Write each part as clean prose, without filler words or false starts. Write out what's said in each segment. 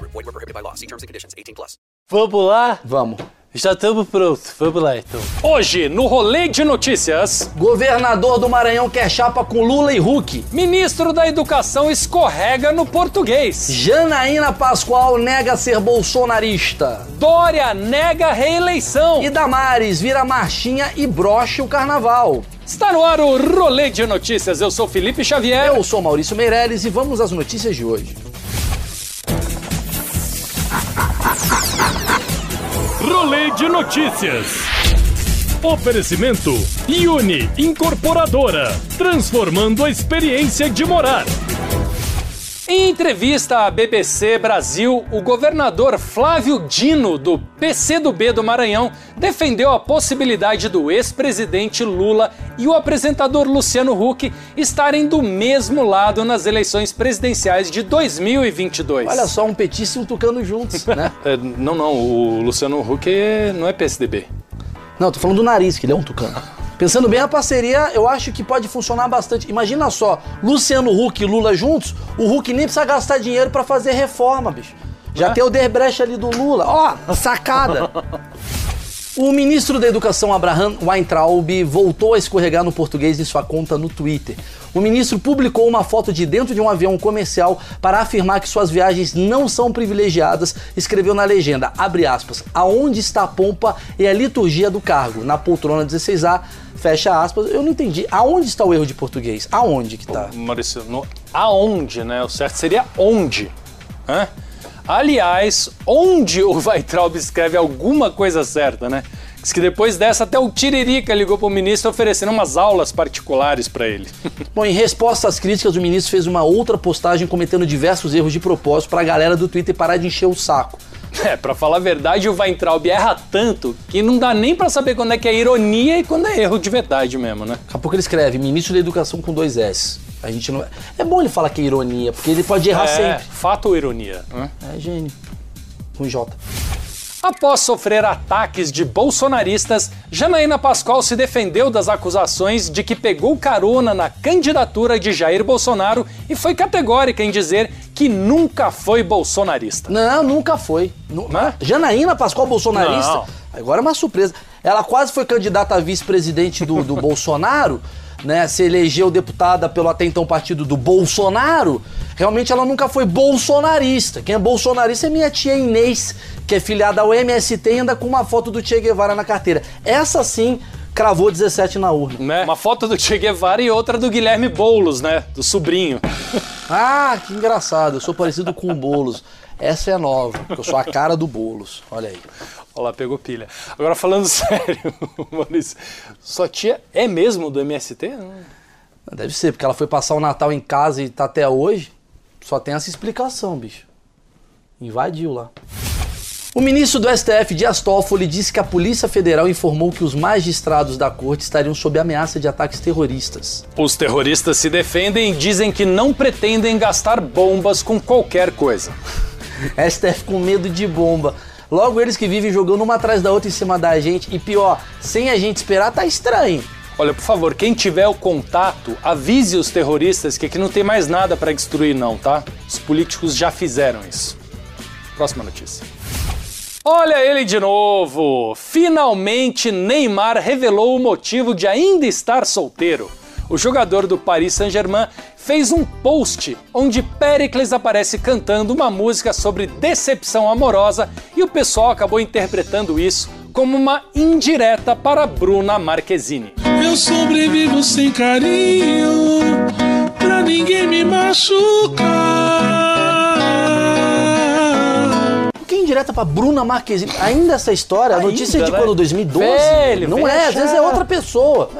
Void where prohibited by law. See terms and conditions. 18 plus. Vamos lá? Vamos. Já estamos prontos. Vamos lá, então. Hoje, no Rolê de Notícias... Governador do Maranhão quer chapa com Lula e Huck. Ministro da Educação escorrega no português. Janaína Pascoal nega ser bolsonarista. Dória nega reeleição. E Damares vira marchinha e brocha o carnaval. Está no ar o Rolê de Notícias. Eu sou Felipe Xavier. Eu sou Maurício Meirelles e vamos às notícias de hoje. Rolê de Notícias. Oferecimento Iune Incorporadora, transformando a experiência de morar. Em entrevista à BBC Brasil, o governador Flávio Dino, do PCdoB do Maranhão, defendeu a possibilidade do ex-presidente Lula e o apresentador Luciano Huck estarem do mesmo lado nas eleições presidenciais de 2022. Olha só, um petista e um tucano juntos, né? Não, o Luciano Huck não é PSDB. Não, tô falando do nariz, que ele é um tucano. Pensando bem na parceria, eu acho que pode funcionar bastante. Imagina só, Luciano Huck e Lula juntos, o Huck nem precisa gastar dinheiro pra fazer reforma, bicho. Já tem o Derbrecht ali do Lula. Ó, sacada! O ministro da Educação, Abraham Weintraub, voltou a escorregar no português em sua conta no Twitter. O ministro publicou uma foto de dentro de um avião comercial para afirmar que suas viagens não são privilegiadas, escreveu na legenda, abre aspas, aonde está a pompa e a liturgia do cargo, na poltrona 16A, fecha aspas. Eu não entendi. Aonde está o erro de português? Aonde que tá? Maurício, aonde, né? O certo seria onde, hã? Aliás, onde o Weintraub escreve alguma coisa certa, né? Diz que depois dessa até o Tiririca ligou para o ministro oferecendo umas aulas particulares para ele. Bom, em resposta às críticas, o ministro fez uma outra postagem cometendo diversos erros de propósito para a galera do Twitter parar de encher o saco. Pra falar a verdade, o Weintraub erra tanto que não dá nem pra saber quando é que é ironia e quando é erro de verdade mesmo, né? Daqui a pouco ele escreve, ministro da Educação com 2 S. A gente não... É bom ele falar que é ironia, porque ele pode errar sempre. Fato ou ironia? É gênio. Com J. Após sofrer ataques de bolsonaristas, Janaína Pascoal se defendeu das acusações de que pegou carona na candidatura de Jair Bolsonaro e foi categórica em dizer que nunca foi bolsonarista. Não, nunca foi. Janaína Pascoal bolsonarista? Não. Agora é uma surpresa. Ela quase foi candidata a vice-presidente do Bolsonaro, né? Se elegeu deputada pelo até então partido do Bolsonaro. Realmente ela nunca foi bolsonarista. Quem é bolsonarista é minha tia Inês, que é filiada ao MST e anda com uma foto do Che Guevara na carteira. Essa sim cravou 17 na urna. Né? Uma foto do Che Guevara e outra do Guilherme Boulos, né? Do sobrinho. Ah, que engraçado. Eu sou parecido com o Boulos. Essa é nova, porque eu sou a cara do Boulos. Olha aí. Olha lá, pegou pilha. Agora falando sério, Maurício, sua tia é mesmo do MST? Deve ser, porque ela foi passar o Natal em casa e tá até hoje. Só tem essa explicação, bicho. Invadiu lá. O ministro do STF, Dias Toffoli, disse que a Polícia Federal informou que os magistrados da corte estariam sob ameaça de ataques terroristas. Os terroristas se defendem e dizem que não pretendem gastar bombas com qualquer coisa. STF com medo de bomba. Logo eles que vivem jogando uma atrás da outra em cima da gente. E pior, sem a gente esperar, tá estranho. Olha, por favor, quem tiver o contato, avise os terroristas que aqui não tem mais nada para destruir não, tá? Os políticos já fizeram isso. Próxima notícia. Olha ele de novo! Finalmente, Neymar revelou o motivo de ainda estar solteiro. O jogador do Paris Saint-Germain fez um post onde Péricles aparece cantando uma música sobre decepção amorosa e o pessoal acabou interpretando isso como uma indireta para Bruna Marquezine. Eu sobrevivo sem carinho, pra ninguém me machucar. Por que indireta pra Bruna Marquezine? Ainda essa história, a notícia de quando, 2012? Velho, não é, às vezes é outra pessoa.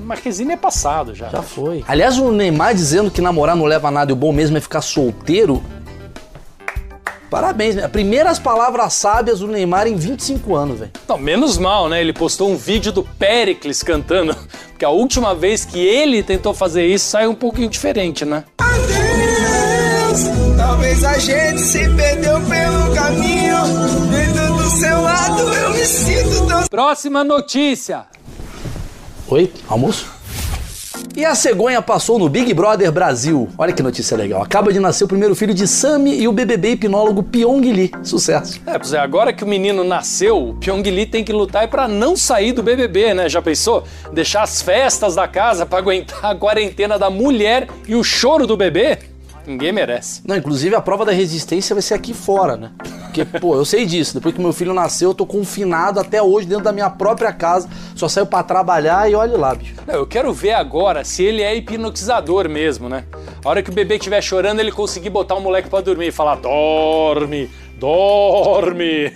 Marquezine é passado já. Já foi. Aliás, o Neymar dizendo que namorar não leva a nada e o bom mesmo é ficar solteiro... Parabéns, primeiras palavras sábias do Neymar em 25 anos, velho. Não, menos mal, né? Ele postou um vídeo do Péricles cantando, porque a última vez que ele tentou fazer isso saiu um pouquinho diferente, né? Adeus, talvez a gente se perdeu pelo caminho, dentro do seu lado eu me sinto tão... Próxima notícia. Oi, almoço? E a cegonha passou no Big Brother Brasil. Olha que notícia legal. Acaba de nascer o primeiro filho de Sami e o BBB hipnólogo Pyong Lee. Sucesso. É, pois é, agora que o menino nasceu, o Pyong Lee tem que lutar pra não sair do BBB, né? Já pensou? Deixar as festas da casa pra aguentar a quarentena da mulher e o choro do bebê? Ninguém merece. Não, inclusive a prova da resistência vai ser aqui fora, né? Porque, pô, eu sei disso. Depois que meu filho nasceu, eu tô confinado até hoje dentro da minha própria casa. Só saio pra trabalhar e olha lá, bicho. Não, eu quero ver agora se ele é hipnotizador mesmo, né? A hora que o bebê estiver chorando, ele conseguir botar o moleque pra dormir e falar: dorme, dorme.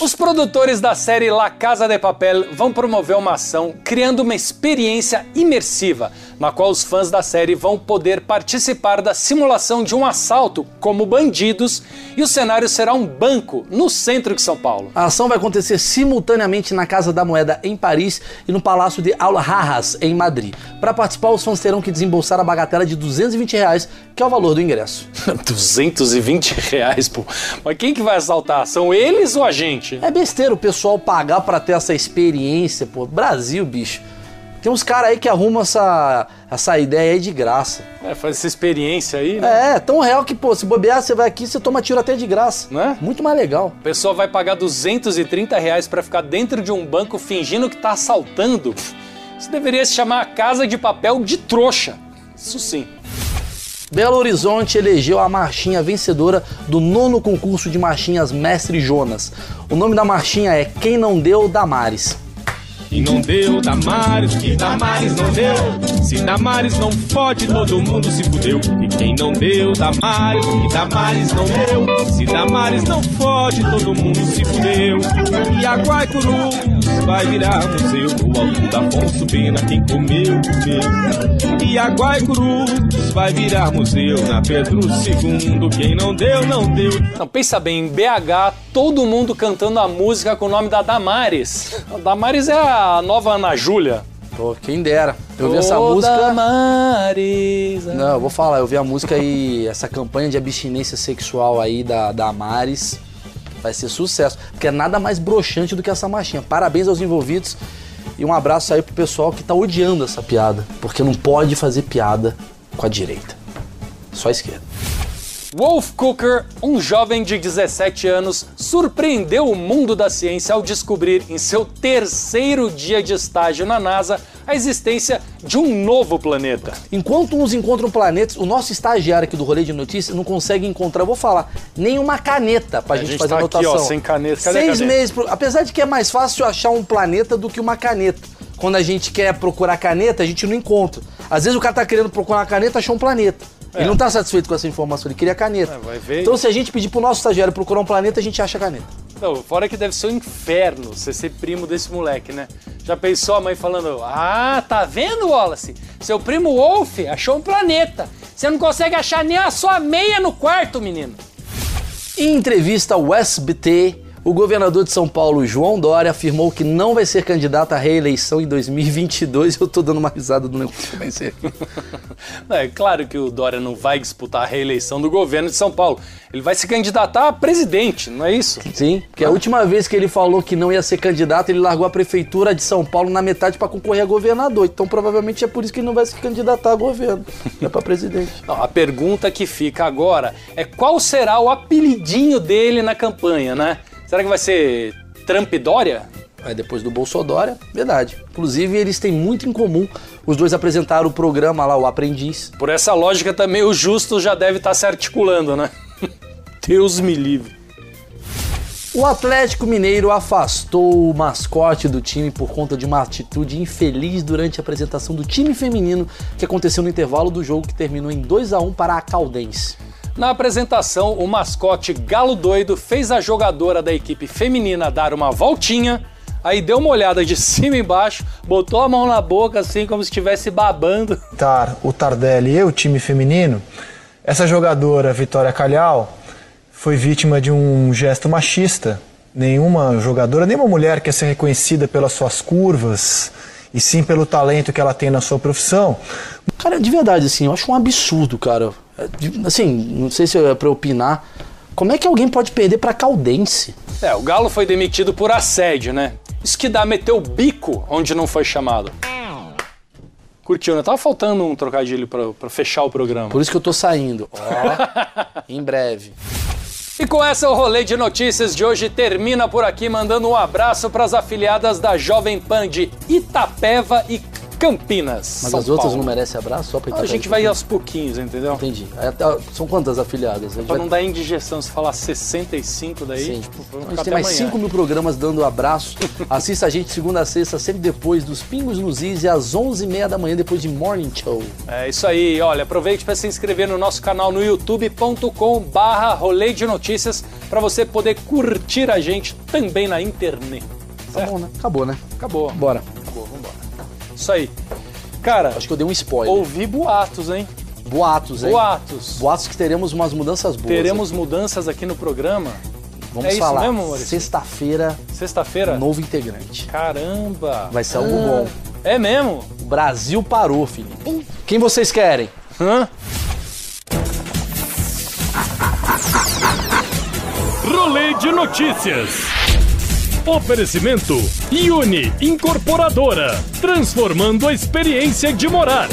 Os produtores da série La Casa de Papel vão promover uma ação criando uma experiência imersiva, na qual os fãs da série vão poder participar da simulação de um assalto como bandidos, e o cenário será um banco no centro de São Paulo. A ação vai acontecer simultaneamente na Casa da Moeda em Paris e no Palácio de Alhajas em Madrid. Para participar, os fãs terão que desembolsar a bagatela de R$220, que é o valor do ingresso. R$220, pô. Mas quem que vai assaltar? São eles ou a gente? É besteira o pessoal pagar pra ter essa experiência, pô. Brasil, bicho. Tem uns caras aí que arrumam essa ideia aí de graça. É, faz essa experiência aí, né? É, tão real que, pô, se bobear, você vai aqui, você toma tiro até de graça. Né? Muito mais legal. O pessoal vai pagar R$230 pra ficar dentro de um banco fingindo que tá assaltando. Isso deveria se chamar a Casa de Papel de Trouxa. Isso sim. Belo Horizonte elegeu a marchinha vencedora do 9º concurso de marchinhas Mestre Jonas. O nome da marchinha é Quem Não Deu, Damares. E não deu, Damares, que Damares não deu. Se Damares não fode, todo mundo se fudeu. E quem não deu, Damares, que Damares não deu. Se Damares não fode, todo mundo se fudeu. E a Guaicurus vai virar museu. O álbum da Afonso Pena, quem comeu, comeu. E a Guaicurus vai virar museu. Na Pedro II, quem não deu, não deu. Não, pensa bem, em BH, todo mundo cantando a música com o nome da Damares. A Damares é a nova Ana Júlia. Pô, quem dera. Eu vi essa música... Marisa. Não, eu vou falar. Eu vi a música e essa campanha de abstinência sexual aí da Maris vai ser sucesso. Porque é nada mais broxante do que essa marchinha. Parabéns aos envolvidos e um abraço aí pro pessoal que tá odiando essa piada. Porque não pode fazer piada com a direita. Só a esquerda. Wolf Cooker, um jovem de 17 anos, surpreendeu o mundo da ciência ao descobrir, em seu terceiro dia de estágio na NASA, a existência de um novo planeta. Enquanto uns encontram planetas, o nosso estagiário aqui do Rolê de Notícias não consegue encontrar, eu vou falar, nenhuma caneta pra gente fazer tá anotação. Aqui, ó, sem caneta. Cadê 6 meses, apesar de que é mais fácil achar um planeta do que uma caneta. Quando a gente quer procurar caneta, a gente não encontra. Às vezes o cara tá querendo procurar uma caneta, achou um planeta. É. Ele não tá satisfeito com essa informação, ele queria caneta. É, vai ver. Então se a gente pedir pro nosso estagiário procurar um planeta, a gente acha caneta. Não, fora que deve ser um inferno você ser primo desse moleque, né? Já pensou a mãe falando: ah, tá vendo, Wallace? Seu primo Wolf achou um planeta. Você não consegue achar nem a sua meia no quarto, menino. Em entrevista ao SBT, o governador de São Paulo, João Dória, afirmou que não vai ser candidato à reeleição em 2022. Eu tô dando uma risada do negócio que vai ser. É claro que o Dória não vai disputar a reeleição do governo de São Paulo. Ele vai se candidatar a presidente, não é isso? Sim, porque a última vez que ele falou que não ia ser candidato, ele largou a prefeitura de São Paulo na metade pra concorrer a governador. Então provavelmente é por isso que ele não vai se candidatar a governo, não é pra presidente. Não, a pergunta que fica agora é qual será o apelidinho dele na campanha, né? Será que vai ser Trump-Dória? É, depois do Bolsodória, verdade. Inclusive, eles têm muito em comum. Os dois apresentaram o programa lá, o Aprendiz. Por essa lógica também, o Justo já deve estar se articulando, né? Deus me livre. O Atlético Mineiro afastou o mascote do time por conta de uma atitude infeliz durante a apresentação do time feminino que aconteceu no intervalo do jogo, que terminou em 2-1 para a Caldense. Na apresentação, o mascote Galo Doido fez a jogadora da equipe feminina dar uma voltinha, aí deu uma olhada de cima e embaixo, botou a mão na boca assim como se estivesse babando. O Tardelli e o time feminino, essa jogadora Vitória Calhau foi vítima de um gesto machista. Nenhuma jogadora, nenhuma mulher quer ser reconhecida pelas suas curvas e sim pelo talento que ela tem na sua profissão. Cara, de verdade, assim, eu acho um absurdo, cara. Assim, não sei se é pra opinar. Como é que alguém pode perder pra Caldense? É, o Galo foi demitido por assédio, né? Isso que dá, meteu o bico onde não foi chamado. Curtiu, né? Tava faltando um trocadilho pra fechar o programa. Por isso que eu tô saindo. Ó, em breve. E com essa o rolê de notícias de hoje termina por aqui, mandando um abraço pras afiliadas da Jovem Pan de Itapeva e Campinas. Mas São as outras Paulo. Não merecem abraço? Só pra Itapeva, a gente vai aos pouquinhos, entendeu? Entendi. São quantas afiliadas? Pra não dar indigestão, se falar 65 daí... Sim. Tipo, então, a gente tem mais amanhã. 5 mil programas dando abraço. Assista a gente segunda a sexta, sempre depois dos Pingos nos Is e às 11h30 da manhã, depois de Morning Show. É isso aí. Olha, aproveite para se inscrever no nosso canal no youtube.com/rolê de notícias. Para você poder curtir a gente também na internet. Tá bom, né? Acabou, né? Acabou. Bora. Acabou, vambora. Isso aí. Cara... Acho que eu dei um spoiler. Ouvi boatos, hein? Boatos, hein? Boatos. Boatos que teremos umas mudanças boas. Teremos aqui. Mudanças aqui no programa. Vamos é falar. Isso mesmo, Maurício? Sexta-feira. Sexta-feira? Um novo integrante. Caramba. Vai ser algo bom. É mesmo? O Brasil parou, Felipe. Quem vocês querem? Hã? Rolê de notícias. Oferecimento Iune Incorporadora, transformando a experiência de morar.